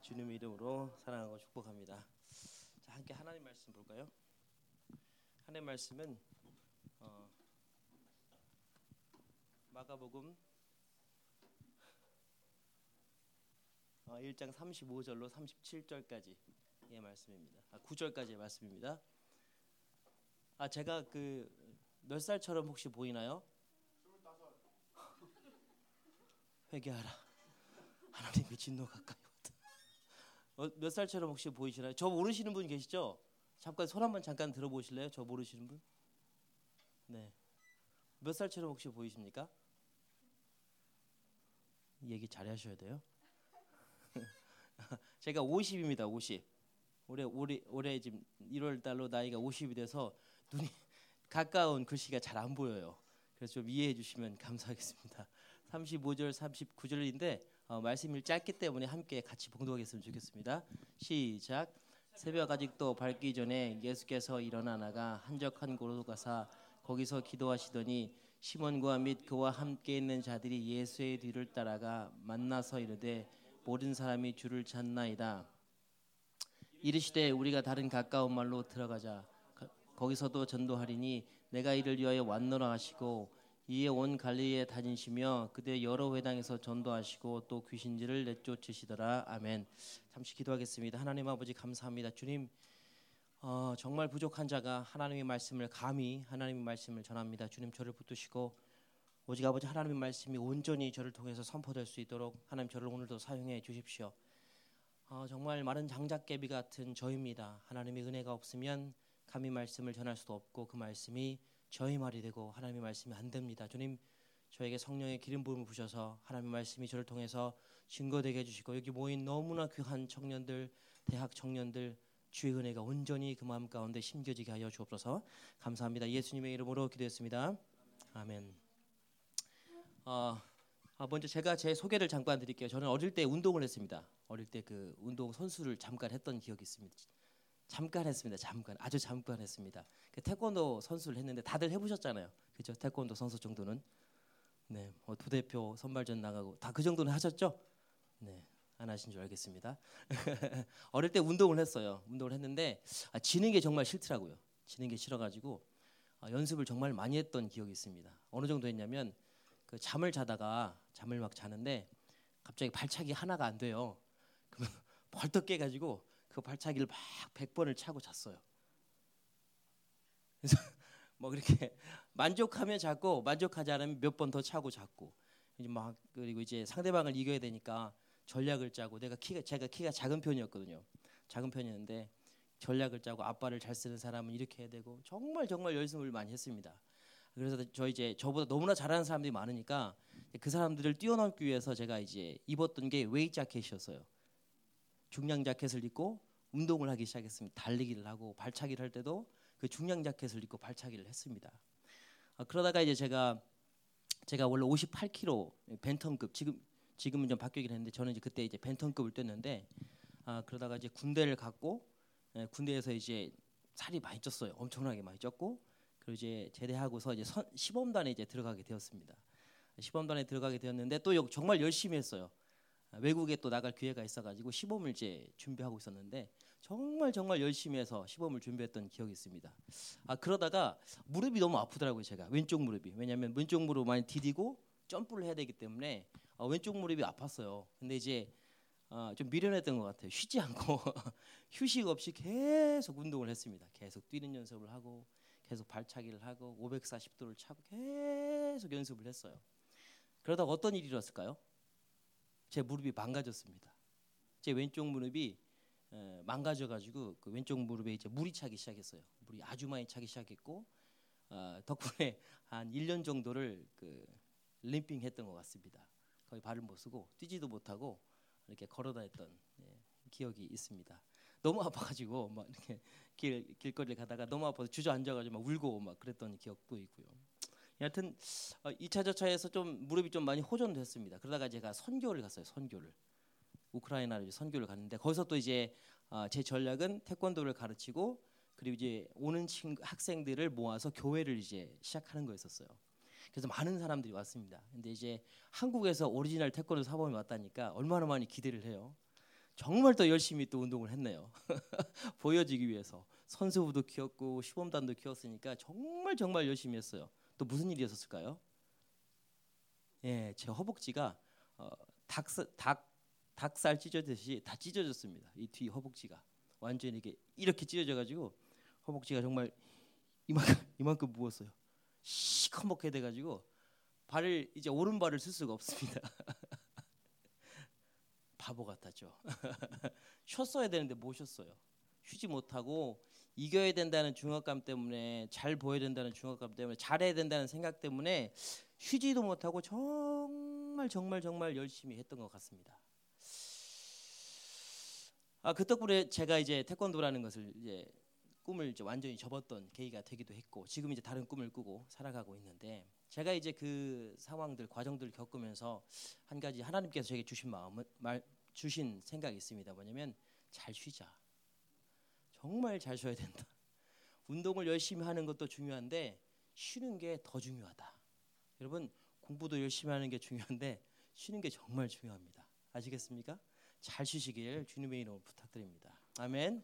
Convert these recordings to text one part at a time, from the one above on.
주님의 이름으로 사랑하고 축복합니다. 자, 함께 하나님 말씀 볼까요? 하나님 말씀은 마가복음 1장 35절로 37절까지의 말씀입니다. 9절까지의 말씀입니다. 제가 그 몇 살처럼 혹시 보이나요? 25. 회개하라. 하나님의 진노 가까이 왔다. 몇 살처럼 혹시 보이시나요? 저 모르시는 분 계시죠? 잠깐 손 한번 잠깐 들어보실래요? 저 모르시는 분? 네. 몇 살처럼 혹시 보이십니까? 얘기 잘하셔야 돼요. 제가 50입니다. 50. 올해 지금 1월 달로 나이가 50이 돼서 눈이 가까운 글씨가 잘 안 보여요. 그래서 좀 이해해 주시면 감사하겠습니다. 35절 39절인데 말씀이 짧기 때문에 함께 같이 봉독하겠으면 좋겠습니다. 시작. 새벽 아직도 밝기 전에 예수께서 일어나 나가 한적한 곳으로 가사 거기서 기도하시더니 시몬과 및 그와 함께 있는 자들이 예수의 뒤를 따라가 만나서 이르되 모든 사람이 주를 찾나이다. 이르시되 우리가 다른 가까운 말로 들어가자. 거기서도 전도하리니 내가 이를 위하여 왔노라 하시고 이에 온 갈릴리에 다니시며 그대 여러 회당에서 전도하시고 또 귀신들을 내쫓으시더라. 아멘. 잠시 기도하겠습니다. 하나님 아버지 감사합니다. 주님 정말 부족한 자가 하나님의 말씀을 감히 하나님의 말씀을 전합니다. 주님 저를 붙드시고 오직 아버지 하나님의 말씀이 온전히 저를 통해서 선포될 수 있도록 하나님 저를 오늘도 사용해 주십시오. 정말 마른 장작개비 같은 저입니다. 하나님의 은혜가 없으면 감히 말씀을 전할 수도 없고 그 말씀이 저희 말이 되고 하나님의 말씀이 안 됩니다. 주님 저에게 성령의 기름 부음을 부셔서 하나님의 말씀이 저를 통해서 증거되게 해주시고 여기 모인 너무나 귀한 청년들, 대학 청년들 주의 은혜가 온전히 그 마음 가운데 심겨지게 하여 주옵소서. 감사합니다. 예수님의 이름으로 기도했습니다. 아멘. 먼저 제가 제 소개를 잠깐 드릴게요. 저는 어릴 때 운동을 했습니다. 어릴 때 그 운동 선수를 잠깐 했던 기억이 있습니다. 아주 잠깐 했습니다. 태권도 선수를 했는데 다들 해보셨잖아요, 그렇죠? 태권도 선수 정도는 네, 부대표 선발전 나가고 다 그 정도는 하셨죠? 네, 안 하신 줄 알겠습니다. 어릴 때 운동을 했어요. 운동을 했는데 지는 게 정말 싫더라고요. 지는 게 싫어가지고 연습을 정말 많이 했던 기억이 있습니다. 어느 정도 했냐면 그 잠을 막 자는데 갑자기 발차기 하나가 안 돼요. 그러면 벌떡 깨가지고 그 발차기를 막 100번을 차고 잤어요. 그래서 뭐 이렇게 만족하면 자고 만족하지 않으면 몇 번 더 차고 잤고 이제 막 그리고 이제 상대방을 이겨야 되니까 전략을 짜고 제가 키가 작은 편이었거든요. 작은 편이었는데 전략을 짜고 앞발을 잘 쓰는 사람은 이렇게 해야 되고 정말 연습을 많이 했습니다. 그래서 저보다 너무나 잘하는 사람들이 많으니까 그 사람들을 뛰어넘기 위해서 제가 이제 입었던 게 웨이 자켓이었어요. 중량 자켓을 입고 운동을 하기 시작했습니다. 달리기를 하고 발차기를 할 때도 그 중량 자켓을 입고 발차기를 했습니다. 그러다가 이제 제가 원래 58kg 벤턴급 지금은 좀 바뀌긴 했는데 저는 이제 그때 이제 벤턴급을 뛰었는데 그러다가 이제 군대를 갔고 군대에서 이제 살이 많이 쪘어요. 엄청나게 많이 쪘고 그리고 이제 제대하고서 이제 시범단에 이제 들어가게 되었습니다. 시범단에 들어가게 되었는데 또 정말 열심히 했어요. 외국에 또 나갈 기회가 있어가지고 시범을 이제 준비하고 있었는데 정말 열심히 해서 시범을 준비했던 기억이 있습니다. 그러다가 무릎이 너무 아프더라고요. 제가 왼쪽 무릎이. 왜냐하면 왼쪽 무릎 많이 디디고 점프를 해야 되기 때문에 왼쪽 무릎이 아팠어요. 근데 이제 좀 미련했던 것 같아요. 쉬지 않고 휴식 없이 계속 운동을 했습니다. 계속 뛰는 연습을 하고 계속 발차기를 하고 540도를 차고 계속 연습을 했어요. 그러다가 어떤 일이 일어났을까요? 제 무릎이 망가졌습니다. 제 왼쪽 무릎이 망가져가지고 그 왼쪽 무릎에 이제 물이 차기 시작했어요. 물이 아주 많이 차기 시작했고 덕분에 한 1년 정도를 그 림핑했던 것 같습니다. 거의 발을 못 쓰고 뛰지도 못하고 이렇게 걸어다녔던 기억이 있습니다. 너무 아파가지고 막 이렇게 길거리를 가다가 너무 아파서 주저앉아가지고 막 울고 막 그랬던 기억도 있고요. 여하튼 2차 저차에서 좀 무릎이 좀 많이 호전됐습니다. 그러다가 제가 선교를 갔어요. 우크라이나를 선교를 갔는데 거기서 또 이제 제 전략은 태권도를 가르치고 그리고 이제 오는 학생들을 모아서 교회를 이제 시작하는 거였었어요. 그래서 많은 사람들이 왔습니다. 근데 이제 한국에서 오리지널 태권도 사범이 왔다니까 얼마나 많이 기대를 해요. 정말 또 열심히 또 운동을 했네요. 보여지기 위해서 선수부도 키웠고 시범단도 키웠으니까 정말 열심히 했어요. 또 무슨 일이었을까요? 예, 제 허벅지가 닭살 찢어지듯이 다 찢어졌습니다. 이 뒤 허벅지가 완전히 이렇게 찢어져가지고 허벅지가 정말 이만큼 부었어요. 시커멓게 돼가지고 발을 이제 오른발을 쓸 수가 없습니다. 바보 같았죠. 쉬었어야 되는데 못 쉬었어요. 쉬지 못하고 이겨야 된다는 중압감 때문에, 잘 보여야 된다는 중압감 때문에, 잘해야 된다는 생각 때문에 쉬지도 못하고 정말 열심히 했던 것 같습니다. 그 덕분에 제가 이제 태권도라는 것을 이제 꿈을 이제 완전히 접었던 계기가 되기도 했고, 지금 이제 다른 꿈을 꾸고 살아가고 있는데, 제가 이제 그 상황들 과정들을 겪으면서 한 가지 하나님께서 저에게 주신 주신 생각이 있습니다. 뭐냐면 잘 쉬자. 정말 잘 쉬어야 된다. 운동을 열심히 하는 것도 중요한데 쉬는 게 더 중요하다. 여러분, 공부도 열심히 하는 게 중요한데 쉬는 게 정말 중요합니다. 아시겠습니까? 잘 쉬시길 주님의 이름으로 부탁드립니다. 아멘.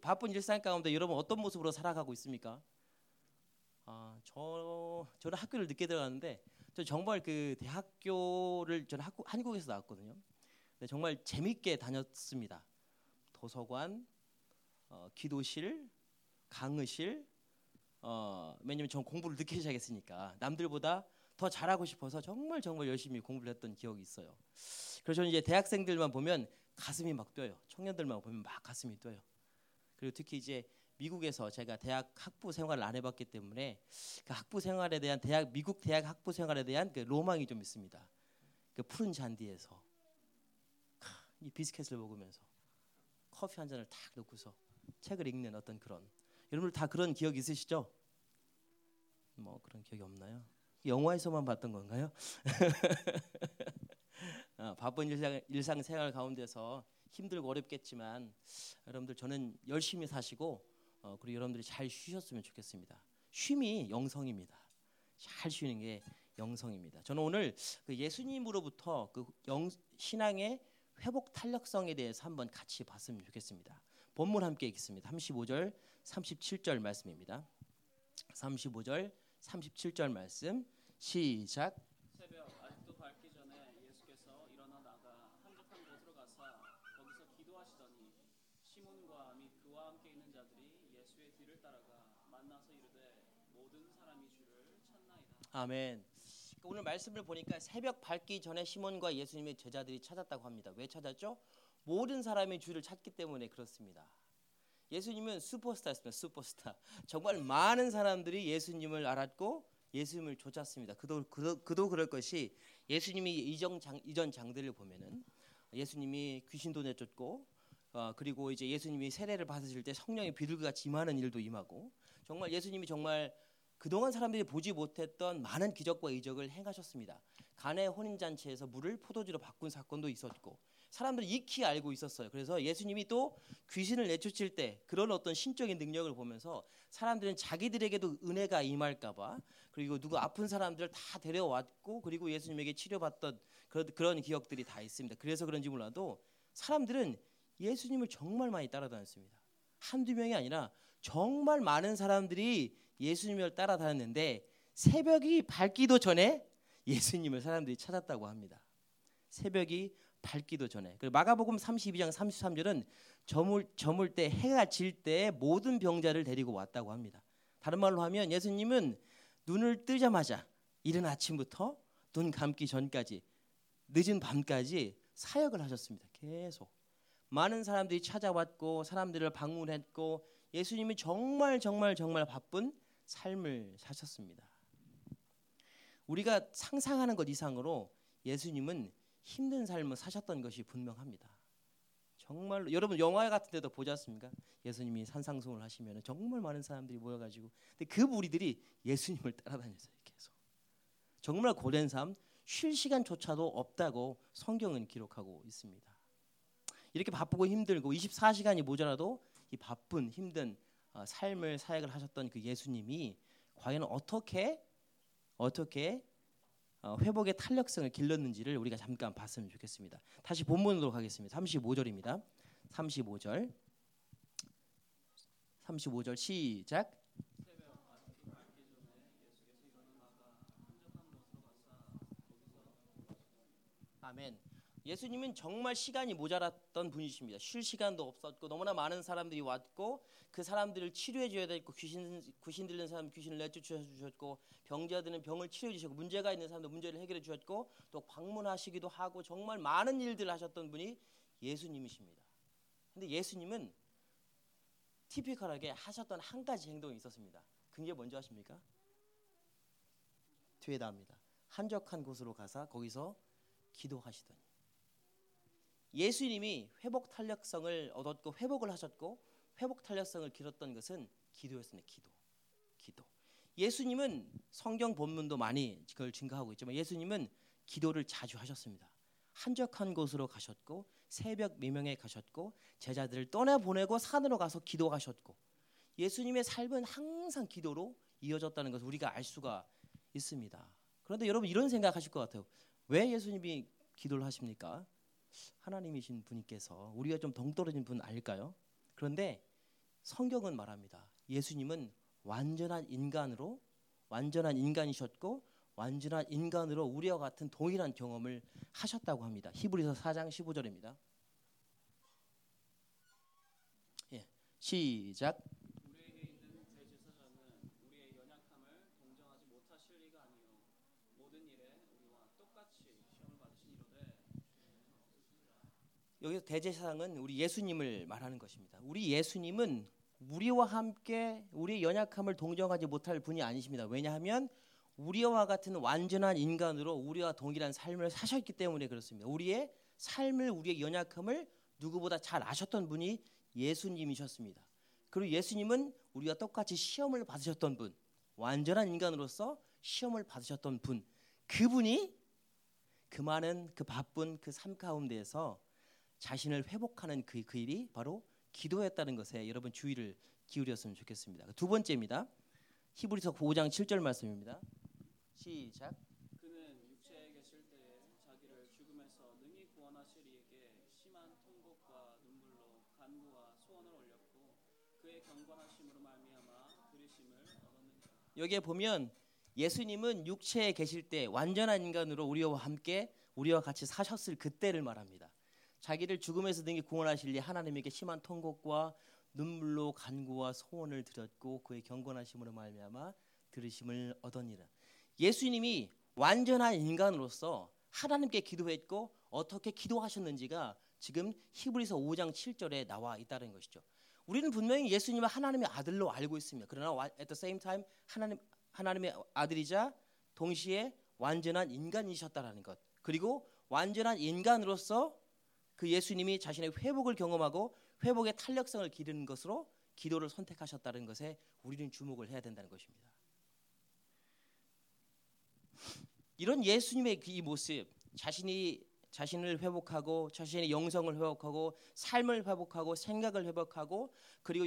바쁜 일상 가운데 여러분 어떤 모습으로 살아가고 있습니까? 저는 학교를 늦게 들어갔는데, 저 정말 그 대학교를 저는 한국에서 나왔거든요. 근데 정말 재밌게 다녔습니다. 도서관, 기도실, 강의실. 왜냐면 전 공부를 늦게 시작했으니까 남들보다 더 잘하고 싶어서 정말 열심히 공부를 했던 기억이 있어요. 그래서 저는 이제 대학생들만 보면 가슴이 막 뛰어요. 청년들만 보면 막 가슴이 뛰어요. 그리고 특히 이제 미국에서 제가 대학 학부 생활을 안 해봤기 때문에 그 학부 생활에 대한 미국 대학 학부 생활에 대한 그 로망이 좀 있습니다. 그 푸른 잔디에서 이 비스켓을 먹으면서 커피 한 잔을 딱 놓고서 책을 읽는 어떤 그런, 여러분들 다 그런 기억 있으시죠? 뭐 그런 기억이 없나요? 영화에서만 봤던 건가요? 바쁜 일상생활 가운데서 힘들고 어렵겠지만 여러분들 저는 열심히 사시고 그리고 여러분들이 잘 쉬셨으면 좋겠습니다. 쉼이 영성입니다. 잘 쉬는 게 영성입니다. 저는 오늘 그 예수님으로부터 그 신앙의 회복 탄력성에 대해서 한번 같이 봤으면 좋겠습니다. 본문 함께 읽겠습니다. 35절 37절 말씀입니다. 35절 37절 말씀 시작. 아멘. 오늘 말씀을 보니까 새벽 밝기 전에 시몬과 예수님의 제자들이 찾았다고 합니다. 왜 찾았죠? 모든 사람이 주를 찾기 때문에 그렇습니다. 예수님은 슈퍼스타였습니다. 슈퍼스타. 정말 많은 사람들이 예수님을 알았고 예수님을 쫓았습니다. 그도 그럴 것이, 예수님이 이전 장들을 보면은 예수님이 귀신도 내쫓고 그리고 이제 예수님이 세례를 받으실 때 성령의 비둘기같이 임하는 일도 임하고, 정말 예수님이 정말 그동안 사람들이 보지 못했던 많은 기적과 이적을 행하셨습니다. 가나의 혼인잔치에서 물을 포도주로 바꾼 사건도 있었고, 사람들이 익히 알고 있었어요. 그래서 예수님이 또 귀신을 내쫓을 때 그런 어떤 신적인 능력을 보면서 사람들은 자기들에게도 은혜가 임할까 봐, 그리고 누구 아픈 사람들을 다 데려왔고, 그리고 예수님에게 치료받던 그런 기억들이 다 있습니다. 그래서 그런지 몰라도 사람들은 예수님을 정말 많이 따라다녔습니다. 한두 명이 아니라 정말 많은 사람들이 예수님을 따라다녔는데 새벽이 밝기도 전에 예수님을 사람들이 찾았다고 합니다. 새벽이 밝기도 전에. 그리고 마가복음 32장 33절은 저물 때, 해가 질 때 모든 병자를 데리고 왔다고 합니다. 다른 말로 하면 예수님은 눈을 뜨자마자 이른 아침부터 눈 감기 전까지 늦은 밤까지 사역을 하셨습니다. 계속 많은 사람들이 찾아왔고 사람들을 방문했고 예수님이 정말 바쁜 삶을 사셨습니다. 우리가 상상하는 것 이상으로 예수님은 힘든 삶을 사셨던 것이 분명합니다. 정말로 여러분 영화 같은 데도 보지 않습니까? 예수님이 산상송을 하시면 정말 많은 사람들이 모여가지고, 근데 그 무리들이 예수님을 따라다녔어요. 계속 정말 고된 삶, 쉴 시간조차도 없다고 성경은 기록하고 있습니다. 이렇게 바쁘고 힘들고 24시간이 모자라도 이 바쁜 힘든 삶을 사역을 하셨던 그 예수님이 과연 어떻게 어떻게 회복의 탄력성을 길렀는지를 우리가 잠깐 봤으면 좋겠습니다. 다시 본문으로 가겠습니다. 35절입니다. 35절 시작. 아멘. 예수님은 정말 시간이 모자랐던 분이십니다. 쉴 시간도 없었고 너무나 많은 사람들이 왔고 그 사람들을 치료해 줘야 되고 귀신 들린 사람 귀신을 내쫓아 주셨고 병자들은 병을 치료해 주셨고 문제가 있는 사람도 문제를 해결해 주셨고 또 방문하시기도 하고 정말 많은 일들을 하셨던 분이 예수님이십니다. 근데 예수님은 티피컬하게 하셨던 한 가지 행동이 있었습니다. 그게 뭔지 아십니까? 뒤에 나옵니다. 한적한 곳으로 가서 거기서 기도하시더니. 예수님이 회복 탄력성을 얻었고 회복을 하셨고 회복 탄력성을 길었던 것은 기도였습니다. 기도. 예수님은 성경 본문도 많이 그걸 증거하고 있지만 예수님은 기도를 자주 하셨습니다. 한적한 곳으로 가셨고 새벽 미명에 가셨고 제자들을 떠나보내고 산으로 가서 기도하셨고 예수님의 삶은 항상 기도로 이어졌다는 것을 우리가 알 수가 있습니다. 그런데 여러분 이런 생각하실 것 같아요. 왜 예수님이 기도를 하십니까? 하나님이신 분께서 우리가 좀 동떨어진 분 아닐까요? 그런데 성경은 말합니다. 예수님은 완전한 인간이셨고 완전한 인간으로 우리와 같은 동일한 경험을 하셨다고 합니다. 히브리서 4장 15절입니다. 예, 시작. 여기서 대제사장은 우리 예수님을 말하는 것입니다. 우리 예수님은 우리와 함께 우리의 연약함을 동정하지 못할 분이 아니십니다. 왜냐하면 우리와 같은 완전한 인간으로 우리와 동일한 삶을 사셨기 때문에 그렇습니다. 우리의 삶을 우리의 연약함을 누구보다 잘 아셨던 분이 예수님이셨습니다. 그리고 예수님은 우리와 똑같이 시험을 받으셨던 분, 완전한 인간으로서 시험을 받으셨던 분, 그분이 그 많은 그 바쁜 그 삶 가운데에서 자신을 회복하는 그 일이 바로 기도였다는 것에 여러분 주의를 기울였으면 좋겠습니다. 두 번째입니다. 히브리서 5장 7절 말씀입니다. 시작. 그는 육체에 계실 때에 자기를 죽음에서 능히 구원하실 이에게 심한 통곡과 눈물로 간구와 소원을 올렸고 그의 경건하심으로 말미암아 들으심을 얻었느니라. 여기에 보면 예수님은 육체에 계실 때 완전한 인간으로 우리와 함께 우리와 같이 사셨을 그때를 말합니다. 자기를 죽음에서 능히 구원하실리 하나님에게 심한 통곡과 눈물로 간구와 소원을 드렸고 그의 경건하심으로 말미암아 들으심을 얻었느니라. 예수님이 완전한 인간으로서 하나님께 기도했고 어떻게 기도하셨는지가 지금 히브리서 5장 7절에 나와 있다는 것이죠. 우리는 분명히 예수님을 하나님의 아들로 알고 있습니다. 그러나 at the same time 하나님의 아들이자 동시에 완전한 인간이셨다라는 것. 그리고 완전한 인간으로서 그 예수님이 자신의 회복을 경험하고 회복의 탄력성을 기르는 것으로 기도를 선택하셨다는 것에 우리는 주목을 해야 된다는 것입니다. 이런 예수님의 이 모습, 자신을 회복하고 자신의 영성을 회복하고 삶을 회복하고 생각을 회복하고 그리고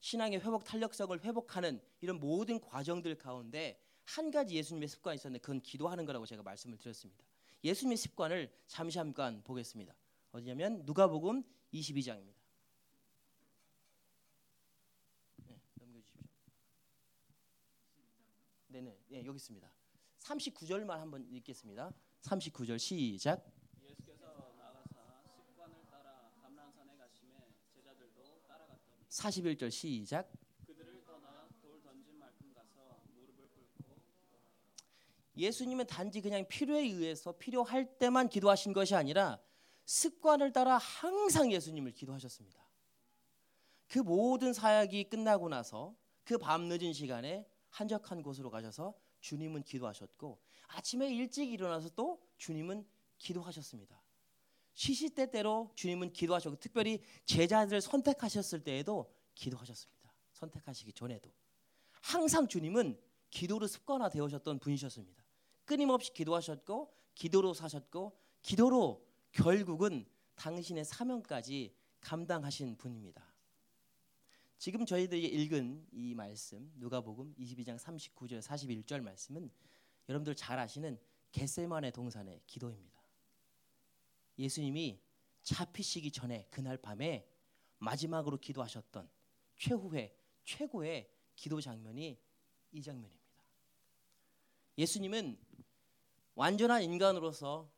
신앙의 회복 탄력성을 회복하는 이런 모든 과정들 가운데 한 가지 예수님의 습관이 있었는데 그건 기도하는 거라고 제가 말씀을 드렸습니다. 예수님의 습관을 잠깐 보겠습니다. 어디냐면 누가복음 22장입니다. 네, 넘겨주십시오. 네네, 네, 여기 있습니다. 39절만 한번 읽겠습니다. 39절 시작. 예수께서 나가사 습관을 따라 감람산에 가시매 제자들도 따라갔더니. 41절 시작. 그들을 떠나 돌 던진 말씀 가서 무릎을 꿇고. 예수님은 단지 그냥 필요에 의해서 필요할 때만 기도하신 것이 아니라 습관을 따라 항상 예수님을 기도하셨습니다. 그 모든 사역이 끝나고 나서 그 밤늦은 시간에 한적한 곳으로 가셔서 주님은 기도하셨고 아침에 일찍 일어나서 또 주님은 기도하셨습니다. 시시때때로 주님은 기도하셨고 특별히 제자들을 선택하셨을 때에도 기도하셨습니다. 선택하시기 전에도 항상 주님은 기도로 습관화되어셨던 분이셨습니다. 끊임없이 기도하셨고 기도로 사셨고 기도로 결국은 당신의 사명까지 감당하신 분입니다. 지금 저희들이 읽은 이 말씀 누가복음 22장 39절 41절 말씀은 여러분들 잘 아시는 겟세마네 동산의 기도입니다. 예수님이 잡히시기 전에 그날 밤에 마지막으로 기도하셨던 최후의 기도 장면이 이 장면입니다. 예수님은 완전한 인간으로서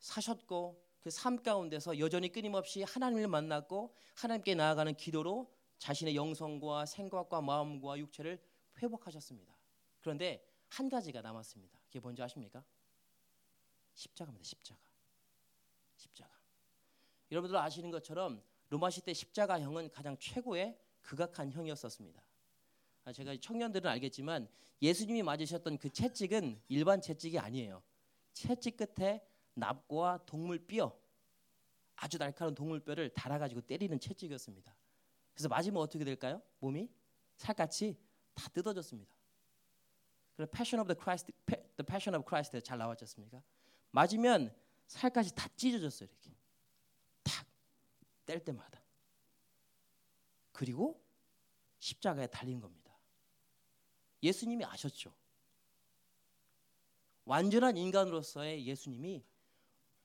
사셨고 그 삶 가운데서 여전히 끊임없이 하나님을 만났고 하나님께 나아가는 기도로 자신의 영성과 생각과 마음과 육체를 회복하셨습니다. 그런데 한 가지가 남았습니다. 그게 뭔지 아십니까? 십자가입니다. 십자가. 여러분들 아시는 것처럼 로마시대 십자가형은 가장 최고의 극악한 형이었었습니다. 제가 청년들은 알겠지만 예수님이 맞으셨던 그 채찍은 일반 채찍이 아니에요. 채찍 끝에 납과 동물뼈, 아주 날카로운 동물뼈를 달아가지고 때리는 채찍이었습니다. 그래서 맞으면 어떻게 될까요? 몸이 살같이 다 뜯어졌습니다. 그래서 The Passion of Christ 잘 나왔지 않습니까? 맞으면 살같이 다 찢어졌어요. 이렇게 탁 뗄 때마다. 그리고 십자가에 달린 겁니다. 예수님이 아셨죠. 완전한 인간으로서의 예수님이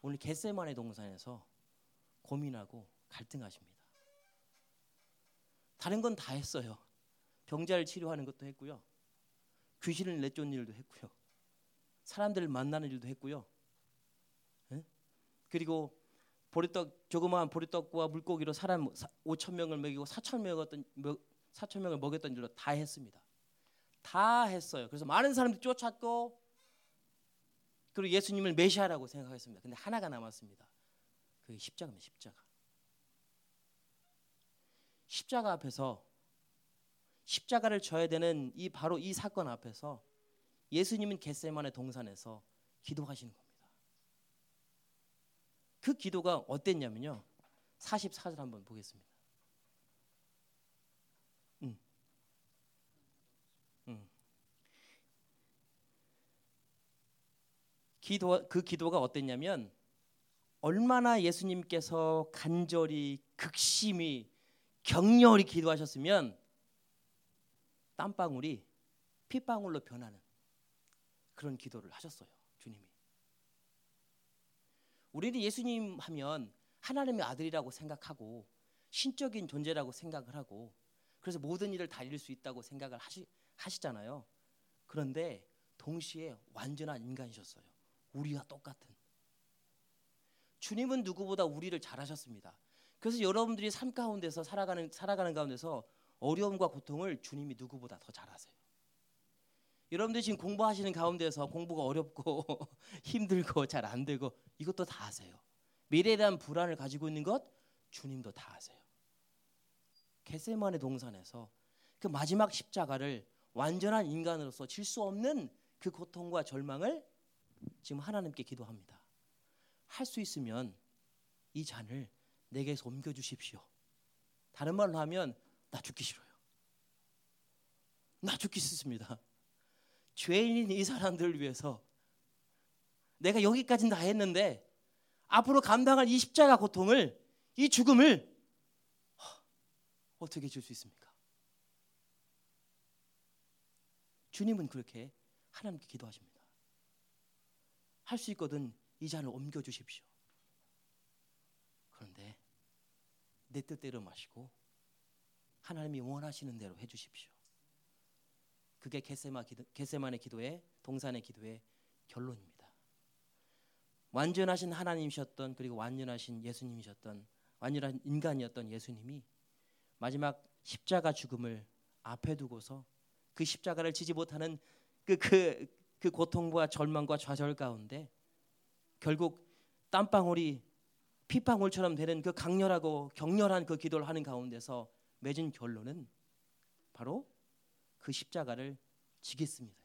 오늘 겟세마네 동산에서 고민하고 갈등하십니다. 다른 건 다 했어요. 병자를 치료하는 것도 했고요. 귀신을 내쫓는 일도 했고요. 사람들을 만나는 일도 했고요. 그리고 조그마한 보리떡과 물고기로 사람 5,000명을 먹이고 4,000명을 먹였던 일로 다 했습니다. 다 했어요. 그래서 많은 사람들이 쫓았고 그리고 예수님을 메시아라고 생각했습니다. 근데 하나가 남았습니다. 그게 십자가입니다. 십자가 앞에서 십자가를 져야 되는 이 바로 이 사건 앞에서 예수님은 겟세마네 동산에서 기도하시는 겁니다. 그 기도가 어땠냐면요. 44절 한번 보겠습니다. 그 기도가 어땠냐면 얼마나 예수님께서 간절히 극심히 격렬히 기도하셨으면 땀방울이 핏방울로 변하는 그런 기도를 하셨어요. 주님이. 우리는 예수님 하면 하나님의 아들이라고 생각하고 신적인 존재라고 생각을 하고 그래서 모든 일을 다 이룰 수 있다고 생각을 하시잖아요. 그런데 동시에 완전한 인간이셨어요. 우리와 똑같은. 주님은 누구보다 우리를 잘 아셨습니다. 그래서 여러분들이 삶 가운데서 살아가는 가운데서 어려움과 고통을 주님이 누구보다 더 잘 아세요. 여러분들이 지금 공부하시는 가운데서 공부가 어렵고 힘들고 잘 안 되고 이것도 다 아세요. 미래에 대한 불안을 가지고 있는 것 주님도 다 아세요. 겟세마네 동산에서 그 마지막 십자가를 완전한 인간으로서 질 수 없는 그 고통과 절망을 지금 하나님께 기도합니다. 할 수 있으면 이 잔을 내게서 옮겨주십시오. 다른 말로 하면 나 죽기 싫어요. 나 죽기 싫습니다. 죄인인 이 사람들을 위해서 내가 여기까지는 다 했는데 앞으로 감당할 이 십자가 고통을 이 죽음을 어떻게 줄 수 있습니까? 주님은 그렇게 하나님께 기도하십니다. 할 수 있거든 이 잔을 옮겨주십시오. 그런데 내 뜻대로 마시고 하나님이 원하시는 대로 해주십시오. 그게 겟세마네 기도의 동산의 기도의 결론입니다. 완전하신 하나님이셨던 그리고 완전하신 예수님이셨던 완전한 인간이었던 예수님이 마지막 십자가 죽음을 앞에 두고서 그 십자가를 지지 못하는 그 고통과 절망과 좌절 가운데 결국 땀방울이 핏방울처럼 되는 그 강렬하고 격렬한 그 기도를 하는 가운데서 맺은 결론은 바로 그 십자가를 지겠습니다.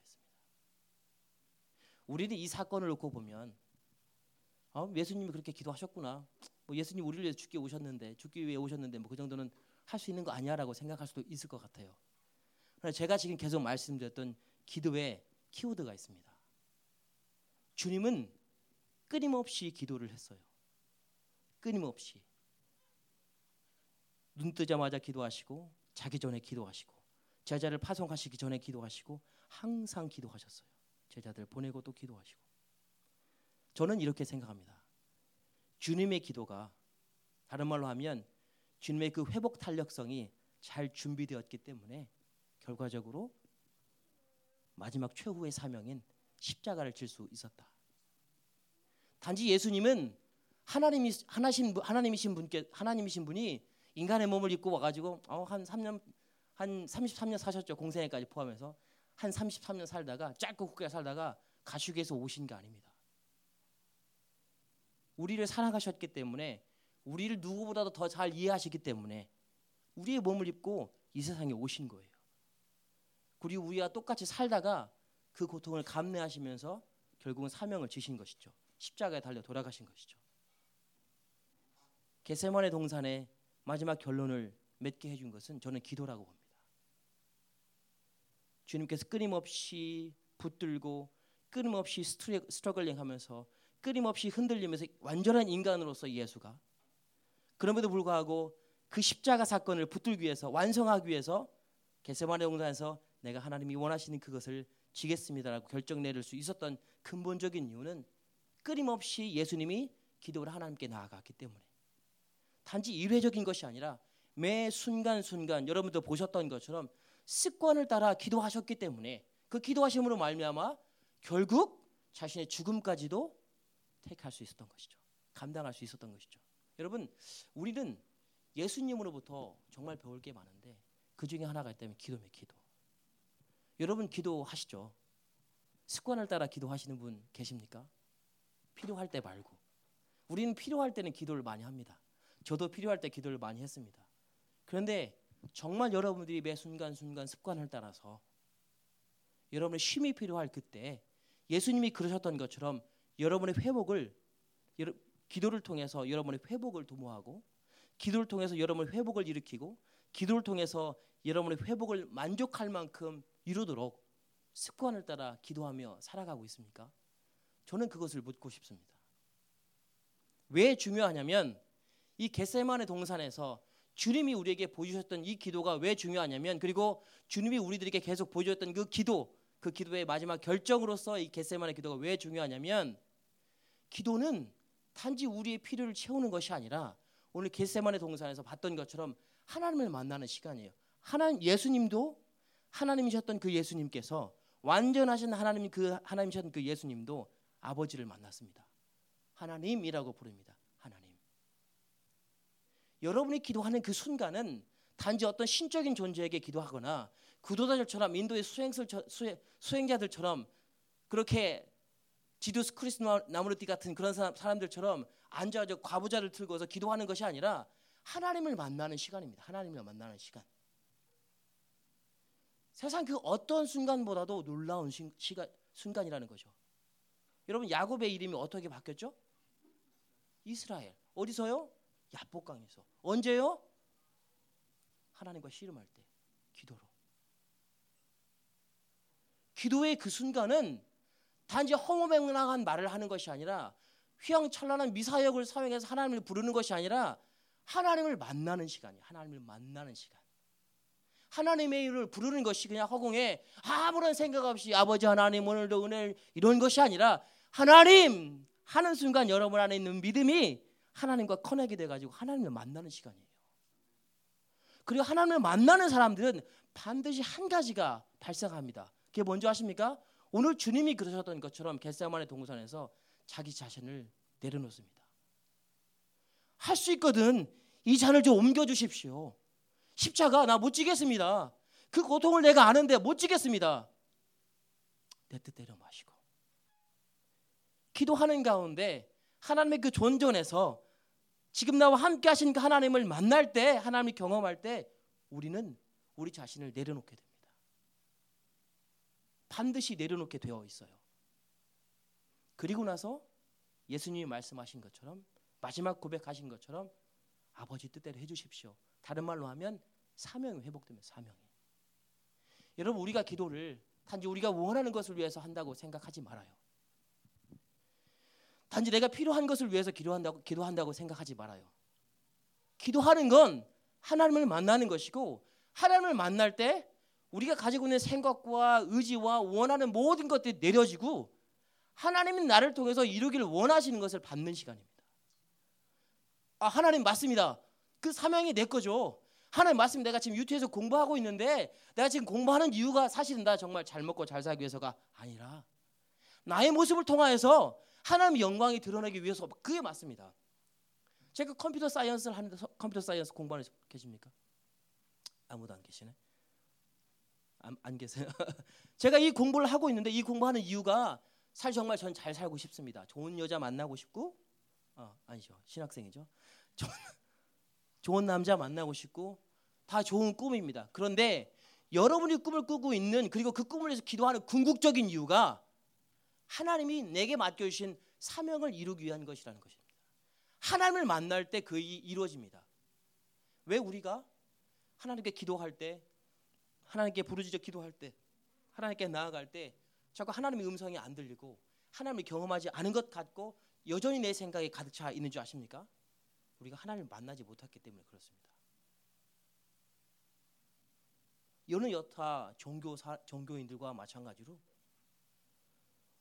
우리는 이 사건을 놓고 보면 예수님이 그렇게 기도하셨구나. 예수님 우리를 위해서 죽기 위해 오셨는데 그 정도는 할 수 있는 거 아니야라고 생각할 수도 있을 것 같아요. 그러나 제가 지금 계속 말씀드렸던 기도의 키워드가 있습니다. 주님은 끊임없이 기도를 했어요. 끊임없이. 눈 뜨자마자 기도하시고 자기 전에 기도하시고 제자를 파송하시기 전에 기도하시고 항상 기도하셨어요. 제자들 보내고 또 기도하시고. 저는 이렇게 생각합니다. 주님의 기도가 다른 말로 하면 주님의 그 회복 탄력성이 잘 준비되었기 때문에 결과적으로 마지막 최후의 사명인 십자가를 질 수 있었다. 단지 예수님은 하나님이신 분이 인간의 몸을 입고 와가지고 한 33년 사셨죠. 공생애까지 포함해서 한 33년 살다가 짧고 굵게 살다가 가시국에서 오신 게 아닙니다. 우리를 사랑하셨기 때문에 우리를 누구보다도 더 잘 이해하시기 때문에 우리의 몸을 입고 이 세상에 오신 거예요. 그리고 우리와 똑같이 살다가 그 고통을 감내하시면서 결국은 사명을 지신 것이죠. 십자가에 달려 돌아가신 것이죠. 겟세마네 동산의 마지막 결론을 맺게 해준 것은 저는 기도라고 봅니다. 주님께서 끊임없이 붙들고 끊임없이 스트러글링하면서 끊임없이 흔들리면서 완전한 인간으로서 예수가 그럼에도 불구하고 그 십자가 사건을 붙들기 위해서 완성하기 위해서 겟세마네 동산에서 내가 하나님이 원하시는 그것을 지겠습니다라고 결정 내릴 수 있었던 근본적인 이유는 끊임없이 예수님이 기도를 하나님께 나아갔기 때문에 단지 일회적인 것이 아니라 매 순간순간 여러분도 보셨던 것처럼 습관을 따라 기도하셨기 때문에 그 기도하심으로 말미암아 결국 자신의 죽음까지도 택할 수 있었던 것이죠. 감당할 수 있었던 것이죠. 여러분 우리는 예수님으로부터 정말 배울 게 많은데 그 중에 하나가 있다면 기도입니다. 기도. 여러분 기도하시죠? 습관을 따라 기도하시는 분 계십니까? 필요할 때 말고. 우리는 필요할 때는 기도를 많이 합니다. 저도 필요할 때 기도를 많이 했습니다. 그런데 정말 여러분들이 매 순간순간 습관을 따라서 여러분의 쉼이 필요할 그때 예수님이 그러셨던 것처럼 여러분의 회복을 기도를 통해서 여러분의 회복을 도모하고 기도를 통해서 여러분의 회복을 일으키고 기도를 통해서 여러분의 회복을 만족할 만큼 이루도록 습관을 따라 기도하며 살아가고 있습니까? 저는 그것을 묻고 싶습니다. 왜 중요하냐면 이 겟세마네 동산에서 주님이 우리에게 보여주셨던 이 기도가 왜 중요하냐면 그리고 주님이 우리들에게 계속 보여주셨던 그 기도, 그 기도의 마지막 결정으로서 이 겟세마네 기도가 왜 중요하냐면 기도는 단지 우리의 필요를 채우는 것이 아니라 오늘 겟세마네 동산에서 봤던 것처럼 하나님을 만나는 시간이에요. 하나님 예수님도 하나님이셨던 그 예수님께서 완전하신 하나님 그 하나님이셨던 그 예수님도 아버지를 만났습니다. 하나님이라고 부릅니다. 하나님. 여러분이 기도하는 그 순간은 단지 어떤 신적인 존재에게 기도하거나 구도자들처럼 인도의 수행자들처럼 그렇게 지두스 크리스나무르띠 같은 그런 사람들처럼 앉아서 과부자를 들고서 기도하는 것이 아니라 하나님을 만나는 시간입니다. 하나님을 만나는 시간. 세상 그 어떤 순간보다도 놀라운 순간이라는 거죠. 여러분 야곱의 이름이 어떻게 바뀌었죠? 이스라엘. 어디서요? 야복강에서. 언제요? 하나님과 씨름할 때 기도로. 기도의 그 순간은 단지 허무맹랑한 말을 하는 것이 아니라 휘황찬란한 미사역을 사용해서 하나님을 부르는 것이 아니라 하나님을 만나는 시간이에요. 하나님을 만나는 시간. 하나님의 이름을 부르는 것이 그냥 허공에 아무런 생각 없이 아버지 하나님 오늘도 은혜를 이런 것이 아니라 하나님 하는 순간 여러분 안에 있는 믿음이 하나님과 커넥이 돼가지고 하나님을 만나는 시간이에요. 그리고 하나님을 만나는 사람들은 반드시 한 가지가 발생합니다. 그게 뭔지 아십니까? 오늘 주님이 그러셨던 것처럼 겟세마네 동산에서 자기 자신을 내려놓습니다. 할 수 있거든 이 잔을 좀 옮겨주십시오. 십자가 나 못 지겠습니다. 그 고통을 내가 아는데 못 지겠습니다. 내 뜻대로 마시고. 기도하는 가운데 하나님의 그 존전에서 지금 나와 함께 하신 하나님을 만날 때 하나님을 경험할 때 우리는 우리 자신을 내려놓게 됩니다. 반드시 내려놓게 되어 있어요. 그리고 나서 예수님이 말씀하신 것처럼 마지막 고백하신 것처럼 아버지 뜻대로 해주십시오. 다른 말로 하면 사명이 회복되면 사명이. 여러분 우리가 기도를 단지 우리가 원하는 것을 위해서 한다고 생각하지 말아요. 단지 내가 필요한 것을 위해서 기도한다고 생각하지 말아요. 기도하는 건 하나님을 만나는 것이고 하나님을 만날 때 우리가 가지고 있는 생각과 의지와 원하는 모든 것들이 내려지고 하나님은 나를 통해서 이루기를 원하시는 것을 받는 시간입니다. 아, 하나님 맞습니다. 그 사명이 내 거죠. 하나님 맞습니다. 내가 지금 유튜브에서 공부하고 있는데 내가 지금 공부하는 이유가 사실은 나 정말 잘 먹고 잘 살기 위해서가 아니라 나의 모습을 통하여서 하나님의 영광이 드러나기 위해서, 그게 맞습니다. 제가 컴퓨터 사이언스를 하는데 컴퓨터 사이언스 공부하는 분 계십니까? 아무도 안 계시네. 안 계세요? 제가 이 공부를 하고 있는데 이 공부하는 이유가 사실 정말 전 잘 살고 싶습니다. 좋은 여자 만나고 싶고, 아니죠, 신학생이죠. 좋은 남자 만나고 싶고, 다 좋은 꿈입니다. 그런데 여러분이 꿈을 꾸고 있는, 그리고 그 꿈을 위해서 기도하는 궁극적인 이유가 하나님이 내게 맡겨주신 사명을 이루기 위한 것이라는 것입니다. 하나님을 만날 때 그 일이 이루어집니다. 왜 우리가 하나님께 기도할 때, 하나님께 부르짖어 기도할 때, 하나님께 나아갈 때 자꾸 하나님의 음성이 안 들리고 하나님을 경험하지 않은 것 같고 여전히 내 생각에 가득 차 있는 줄 아십니까? 우리가 하나님을 만나지 못했기 때문에 그렇습니다. 여느 여타 종교인들과 마찬가지로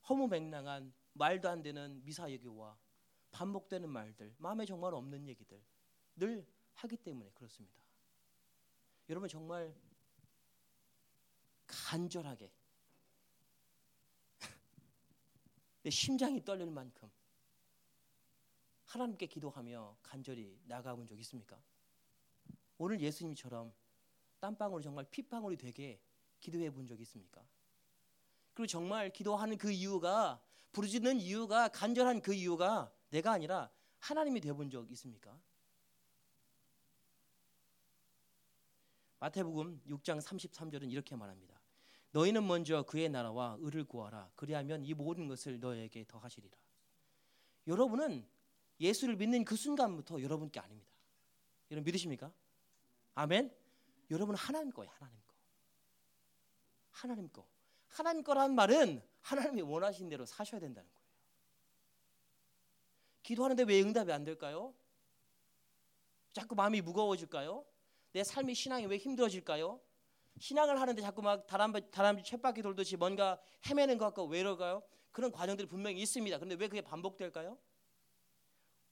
허무맹랑한 말도 안 되는 미사여기와 반복되는 말들, 마음에 정말 없는 얘기들 늘 하기 때문에 그렇습니다. 여러분 정말 간절하게 내 심장이 떨릴 만큼 하나님께 기도하며 간절히 나가본 적 있습니까? 오늘 예수님처럼 땀방울이 정말 핏방울이 되게 기도해 본 적 있습니까? 그리고 정말 기도하는 그 이유가, 부르짖는 이유가, 간절한 그 이유가 내가 아니라 하나님이 되어본 적 있습니까? 마태복음 6장 33절은 이렇게 말합니다. 너희는 먼저 그의 나라와 의를 구하라. 그리하면 이 모든 것을 너희에게 더하시리라. 여러분은 예수를 믿는 그 순간부터 여러분께 아닙니다. 여러분 믿으십니까? 아멘? 여러분은 하나님 거예요. 하나님 거. 하나님 거. 하나님 거란 말은 하나님이 원하신 대로 사셔야 된다는 거예요. 기도하는데 왜 응답이 안 될까요? 자꾸 마음이 무거워질까요? 내 삶의 신앙이 왜 힘들어질까요? 신앙을 하는데 자꾸 막 다람쥐 쳇바퀴 돌듯이 뭔가 헤매는 것 같고 왜 이럴까요? 그런 과정들이 분명히 있습니다. 그런데 왜 그게 반복될까요?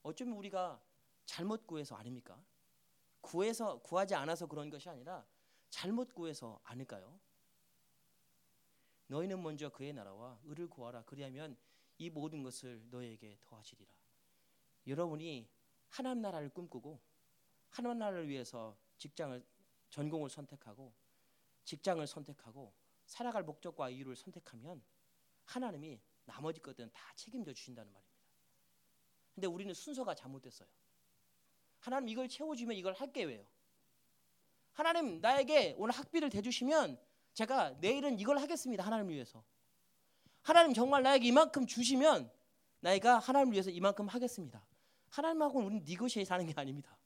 어쩌면 우리가 잘못 구해서 아닙니까? 구하지 않아서 그런 것이 아니라 잘못 구해서 아닐까요? 너희는 먼저 그의 나라와 의를 구하라. 그리하면 이 모든 것을 너희에게 더하시리라. 여러분이 하나님 나라를 꿈꾸고 하나님 나라를 위해서 전공을 선택하고 직장을 선택하고 살아갈 목적과 이유를 선택하면 하나님이 나머지 것들은 다 책임져 주신다는 말입니다. 근데 우리는 순서가 잘못됐어요. 하나님 이걸 채워주면 이걸 할게 왜요? 하나님 나에게 오늘 학비를 대주시면 제가 내일은 이걸 하겠습니다. 하나님을 위해서. 하나님 정말 나에게 이만큼 주시면 내가 하나님을 위해서 이만큼 하겠습니다. 하나님하고는 우리는 니고시에이트 하는 게 아닙니다.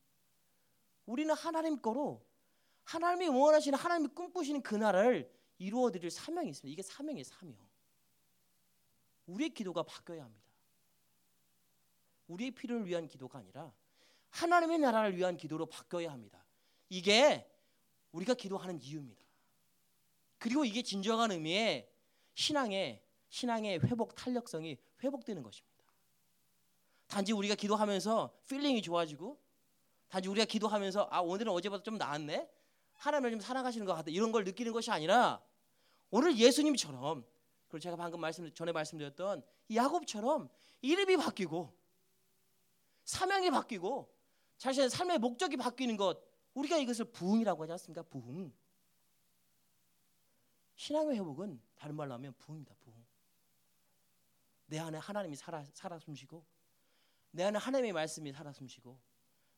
우리는 하나님 거로 하나님이 원하시는, 하나님이 꿈꾸시는 그 나라를 이루어드릴 사명이 있습니다. 이게 사명이에요. 사명. 우리의 기도가 바뀌어야 합니다. 우리의 필요를 위한 기도가 아니라 하나님의 나라를 위한 기도로 바뀌어야 합니다. 이게 우리가 기도하는 이유입니다. 그리고 이게 진정한 의미의 신앙의 회복 탄력성이 회복되는 것입니다. 단지 우리가 기도하면서 필링이 좋아지고, 단지 우리가 기도하면서 아 오늘은 어제보다 좀 나았네, 하나님을 좀 사랑하시는 것 같다, 이런 걸 느끼는 것이 아니라 오늘 예수님처럼, 그리고 제가 방금 전에 말씀드렸던 야곱처럼 이름이 바뀌고 사명이 바뀌고 자신의 삶의 목적이 바뀌는 것, 우리가 이것을 부흥이라고 하지 않습니까? 부흥. 신앙의 회복은 다른 말로 하면 부흥이다. 부흥. 내 안에 하나님이 살아 숨쉬고, 내 안에 하나님의 말씀이 살아 숨쉬고,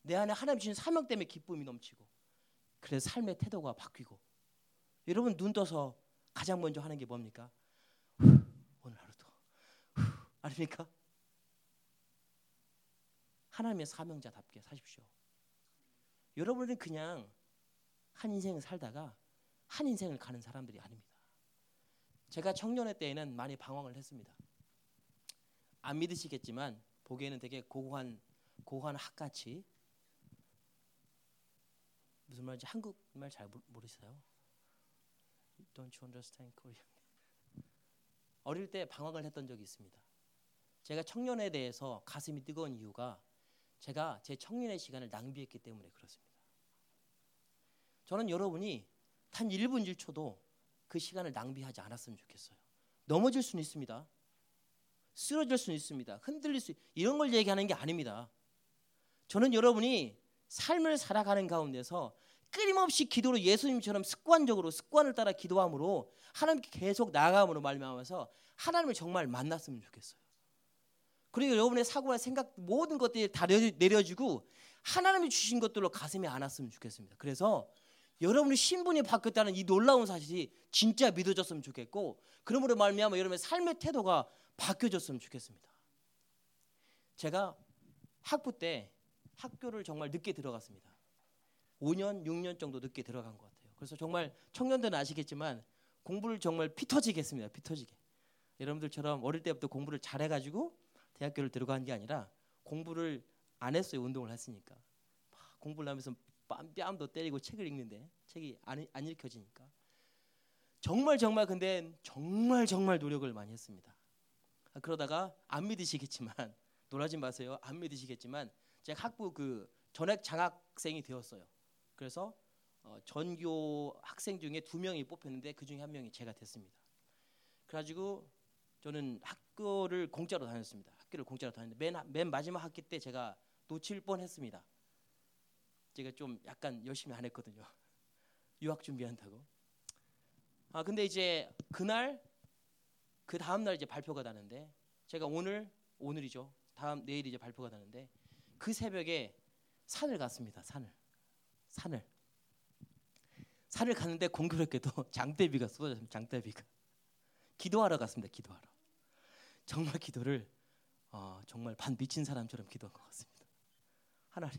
내 안에 하나님 주신 사명 때문에 기쁨이 넘치고, 그래서 삶의 태도가 바뀌고. 여러분 눈 떠서 가장 먼저 하는 게 뭡니까? 오늘 하루도 아닙니까? 하나님의 사명자답게 사십시오. 여러분은 그냥 한 인생을 살다가 한 인생을 가는 사람들이 아닙니다. 제가 청년의 때에는 많이 방황을 했습니다. 안 믿으시겠지만 보기에는 되게 고고한 학같이 무슨 말인지 한국말 잘 모르시나요? Don't you understand Korean? 어릴 때 방황을 했던 적이 있습니다. 제가 청년에 대해서 가슴이 뜨거운 이유가 제가 제 청년의 시간을 낭비했기 때문에 그렇습니다. 저는 여러분이 단 1분 1초도 그 시간을 낭비하지 않았으면 좋겠어요. 넘어질 수는 있습니다. 쓰러질 수는 있습니다. 흔들릴 수 이런 걸 얘기하는 게 아닙니다. 저는 여러분이 삶을 살아가는 가운데서 끊임없이 기도로 예수님처럼 습관적으로 습관을 따라 기도함으로 하나님께 계속 나아감으로 말미암아서 하나님을 정말 만났으면 좋겠어요. 그리고 여러분의 사고나 생각 모든 것들이 다 내려지고 하나님이 주신 것들로 가슴이 안았으면 좋겠습니다. 그래서 여러분의 신분이 바뀌었다는 이 놀라운 사실이 진짜 믿어졌으면 좋겠고, 그러므로 말미암아 여러분의 삶의 태도가 바뀌어졌으면 좋겠습니다. 제가 학부 때 학교를 정말 늦게 들어갔습니다. 5년, 6년 정도 늦게 들어간 것 같아요. 그래서 정말 청년들은 아시겠지만 공부를 정말 피터지게 했습니다. 피터지게. 여러분들처럼 어릴 때부터 공부를 잘해가지고 대학교를 들어간 게 아니라 공부를 안 했어요. 운동을 했으니까. 막 공부를 하면서 뺨도 때리고 책을 읽는데 책이 안 읽혀지니까. 정말 근데 정말 노력을 많이 했습니다. 그러다가 안 믿으시겠지만 놀라지 마세요. 안 믿으시겠지만 제가 학부 그 전액 장학생이 되었어요. 그래서 전교 학생 중에 2명이 뽑혔는데 그 중에 1명이 제가 됐습니다. 그래가지고 저는 학교를 공짜로 다녔습니다. 학교를 공짜로 다녔는데 맨 마지막 학기 때 제가 놓칠 뻔했습니다. 제가 좀 약간 열심히 안 했거든요. 유학 준비한다고. 아 근데 이제 그날 그 다음 날 이제 발표가 나는데 제가 오늘이죠. 내일 이제 발표가 나는데 그 새벽에 산을 갔습니다. 산을 갔는데 공교롭게도 장대비가 쏟아졌습니다. 장대비가. 기도하러 갔습니다. 기도하러. 정말 기도를 정말 반 미친 사람처럼 기도한 것 같습니다. 하나님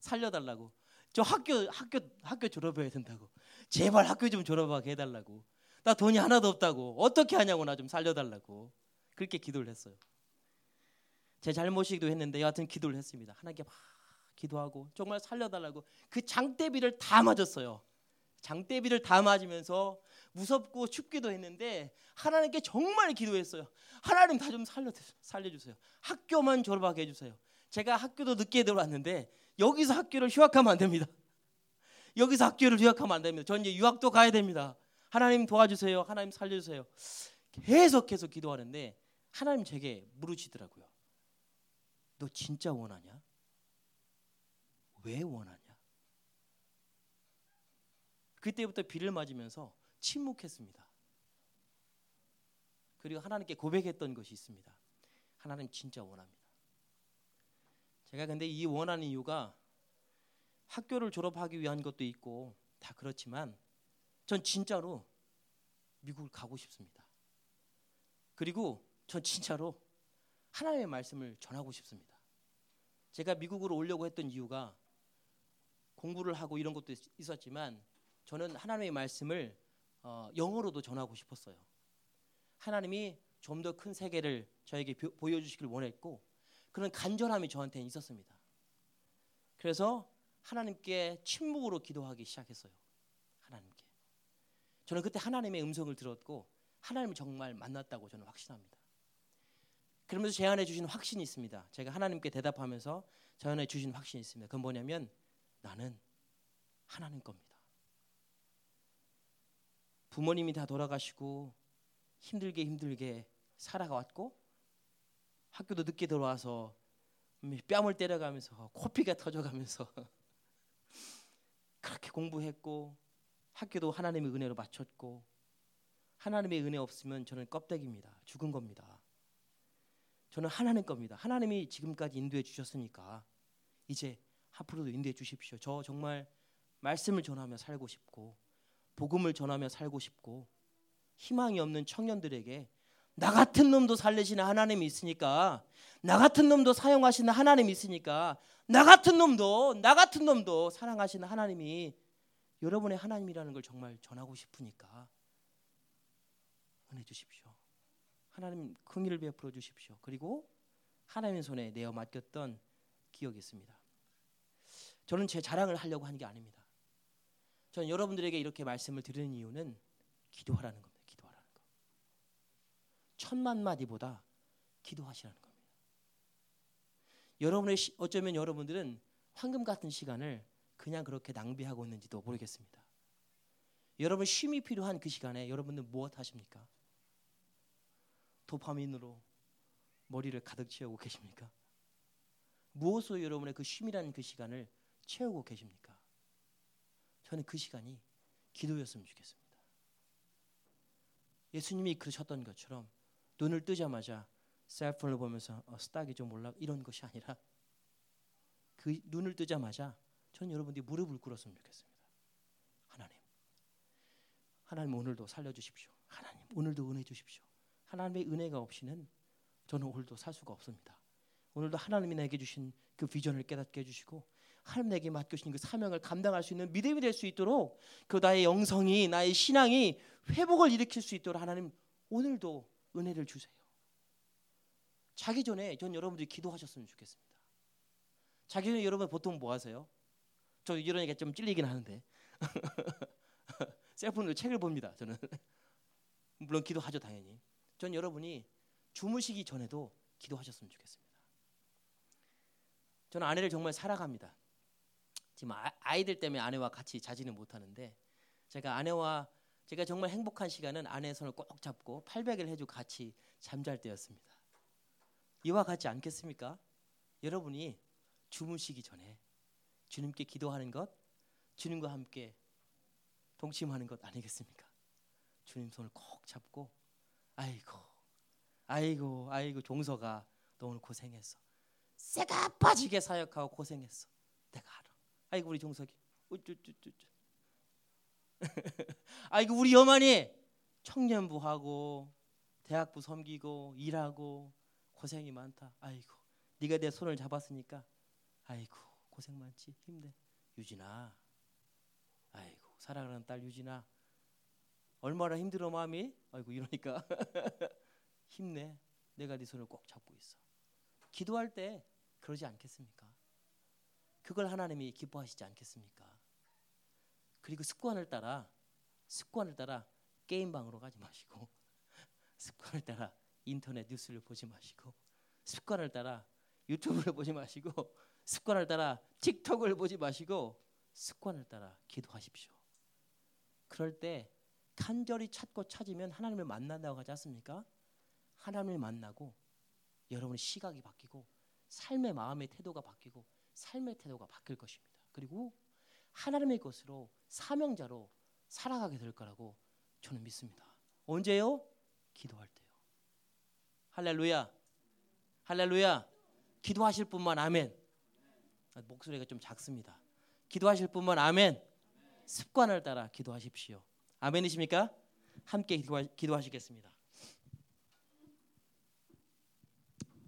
살려달라고. 저 학교 졸업해야 된다고. 제발 학교 좀 졸업하게 해달라고. 나 돈이 하나도 없다고. 어떻게 하냐고 나 좀 살려달라고. 그렇게 기도를 했어요. 제 잘못이기도 했는데 여하튼 기도를 했습니다. 하나님께 막 기도하고 정말 살려달라고. 그 장대비를 다 맞았어요. 장대비를 다 맞으면서 무섭고 춥기도 했는데 하나님께 정말 기도했어요. 하나님 나 좀 살려주세요. 학교만 졸업하게 해주세요. 제가 학교도 늦게 들어왔는데 여기서 학교를 휴학하면 안 됩니다. 전 이제 유학도 가야 됩니다. 하나님 도와주세요. 하나님 살려주세요. 계속 기도하는데 하나님 제게 물으시더라고요. 너 진짜 원하냐? 왜 원하냐? 그때부터 비를 맞으면서 침묵했습니다. 그리고 하나님께 고백했던 것이 있습니다. 하나님 진짜 원합니다. 제가 근데 이 원하는 이유가 학교를 졸업하기 위한 것도 있고 다 그렇지만 전 진짜로 미국을 가고 싶습니다. 그리고 전 진짜로 하나님의 말씀을 전하고 싶습니다. 제가 미국으로 오려고 했던 이유가 공부를 하고 이런 것도 있었지만 저는 하나님의 말씀을 영어로도 전하고 싶었어요. 하나님이 좀 더 큰 세계를 저에게 보여주시길 원했고 그런 간절함이 저한테는 있었습니다. 그래서 하나님께 침묵으로 기도하기 시작했어요. 하나님께. 저는 그때 하나님의 음성을 들었고 하나님을 정말 만났다고 저는 확신합니다. 그러면서 제 안에 주신 확신이 있습니다. 제가 하나님께 대답하면서 제 안에 주신 확신이 있습니다. 그건 뭐냐면 나는 하나님 겁니다. 부모님이 다 돌아가시고 힘들게 살아왔고 학교도 늦게 들어와서 뺨을 때려가면서 코피가 터져가면서 그렇게 공부했고 학교도 하나님의 은혜로 마쳤고 하나님의 은혜 없으면 저는 껍데기입니다. 죽은 겁니다. 저는 하나님 겁니다. 하나님이 지금까지 인도해 주셨으니까 이제 앞으로도 인도해 주십시오. 저 정말 말씀을 전하며 살고 싶고 복음을 전하며 살고 싶고 희망이 없는 청년들에게 나 같은 놈도 살리시는 하나님이 있으니까 나 같은 놈도 사용하시는 하나님이 있으니까 나 같은 놈도 사랑하시는 하나님이 여러분의 하나님이라는 걸 정말 전하고 싶으니까 은혜 주십시오. 하나님 긍휼을 베풀어 주십시오. 그리고 하나님의 손에 내어 맡겼던 기억이 있습니다. 저는 제 자랑을 하려고 하는 게 아닙니다. 저는 여러분들에게 이렇게 말씀을 드리는 이유는 기도하라는 겁니다. 기도하라는 거. 10,000,000마디보다 기도하시라는 겁니다. 여러분의 어쩌면 여러분들은 황금 같은 시간을 그냥 그렇게 낭비하고 있는지도 모르겠습니다. 여러분 쉼이 필요한 그 시간에 여러분은 무엇 하십니까? 도파민으로 머리를 가득 채우고 계십니까? 무엇으로 여러분의 그 쉼이라는 그 시간을 채우고 계십니까? 저는 그 시간이 기도였으면 좋겠습니다. 예수님이 그러셨던 것처럼 눈을 뜨자마자 셀폰을 보면서 스탁이 좀 올라 이런 것이 아니라 그 눈을 뜨자마자 저는 여러분들이 무릎을 꿇었으면 좋겠습니다. 하나님 오늘도 살려주십시오. 하나님 오늘도 은혜 주십시오. 하나님의 은혜가 없이는 저는 오늘도 살 수가 없습니다. 오늘도 하나님이 내게 주신 그 비전을 깨닫게 해주시고 하나님 내게 맡겨주신 그 사명을 감당할 수 있는 믿음이 될 수 있도록 그 나의 영성이 나의 신앙이 회복을 일으킬 수 있도록 하나님 오늘도 은혜를 주세요. 자기 전에 전 여러분들이 기도하셨으면 좋겠습니다. 자기 전에 여러분 보통 뭐 하세요? 저 이런 얘기 좀 찔리긴 하는데 셀폰으로 책을 봅니다. 저는 물론 기도하죠 당연히. 전 여러분이 주무시기 전에도 기도하셨으면 좋겠습니다. 저는 아내를 정말 사랑합니다. 지금 아이들 때문에 아내와 같이 자지는 못하는데 제가 정말 행복한 시간은 아내의 손을 꼭 잡고 팔베개를 해주고 같이 잠잘 때였습니다. 이와 같지 않겠습니까? 여러분이 주무시기 전에 주님께 기도하는 것, 주님과 함께 동침하는 것 아니겠습니까? 주님 손을 꼭 잡고 아이고 종서가 너 오늘 고생했어. 새가 빠지게 사역하고 고생했어. 내가 알아. 아이고 우리 종석이. 아이고 우리 여만이 청년부하고 대학부 섬기고 일하고 고생이 많다. 아이고 네가 내 손을 잡았으니까 아이고 고생 많지. 힘내. 유진아. 아이고 사랑하는 딸 유진아. 얼마나 힘들어 마음이. 아이고 이러니까 힘내. 내가 네 손을 꼭 잡고 있어. 기도할 때 그러지 않겠습니까? 그걸 하나님이 기뻐하시지 않겠습니까? 그리고 습관을 따라 게임방으로 가지 마시고 습관을 따라 인터넷 뉴스를 보지 마시고 습관을 따라 유튜브를 보지 마시고 습관을 따라 틱톡을 보지 마시고 습관을 따라 기도하십시오. 그럴 때 간절히 찾고 찾으면 하나님을 만난다고 하지 않습니까? 하나님을 만나고 여러분의 시각이 바뀌고 삶의 마음의 태도가 바뀌고 삶의 태도가 바뀔 것입니다. 그리고 하나님의 것으로 사명자로 살아가게 될 거라고 저는 믿습니다. 언제요? 기도할 때요. 할렐루야. 할렐루야. 기도하실 뿐만 아멘. 목소리가 좀 작습니다. 기도하실 뿐만 아멘. 습관을 따라 기도하십시오. 아멘이십니까? 함께 기도하시겠습니다.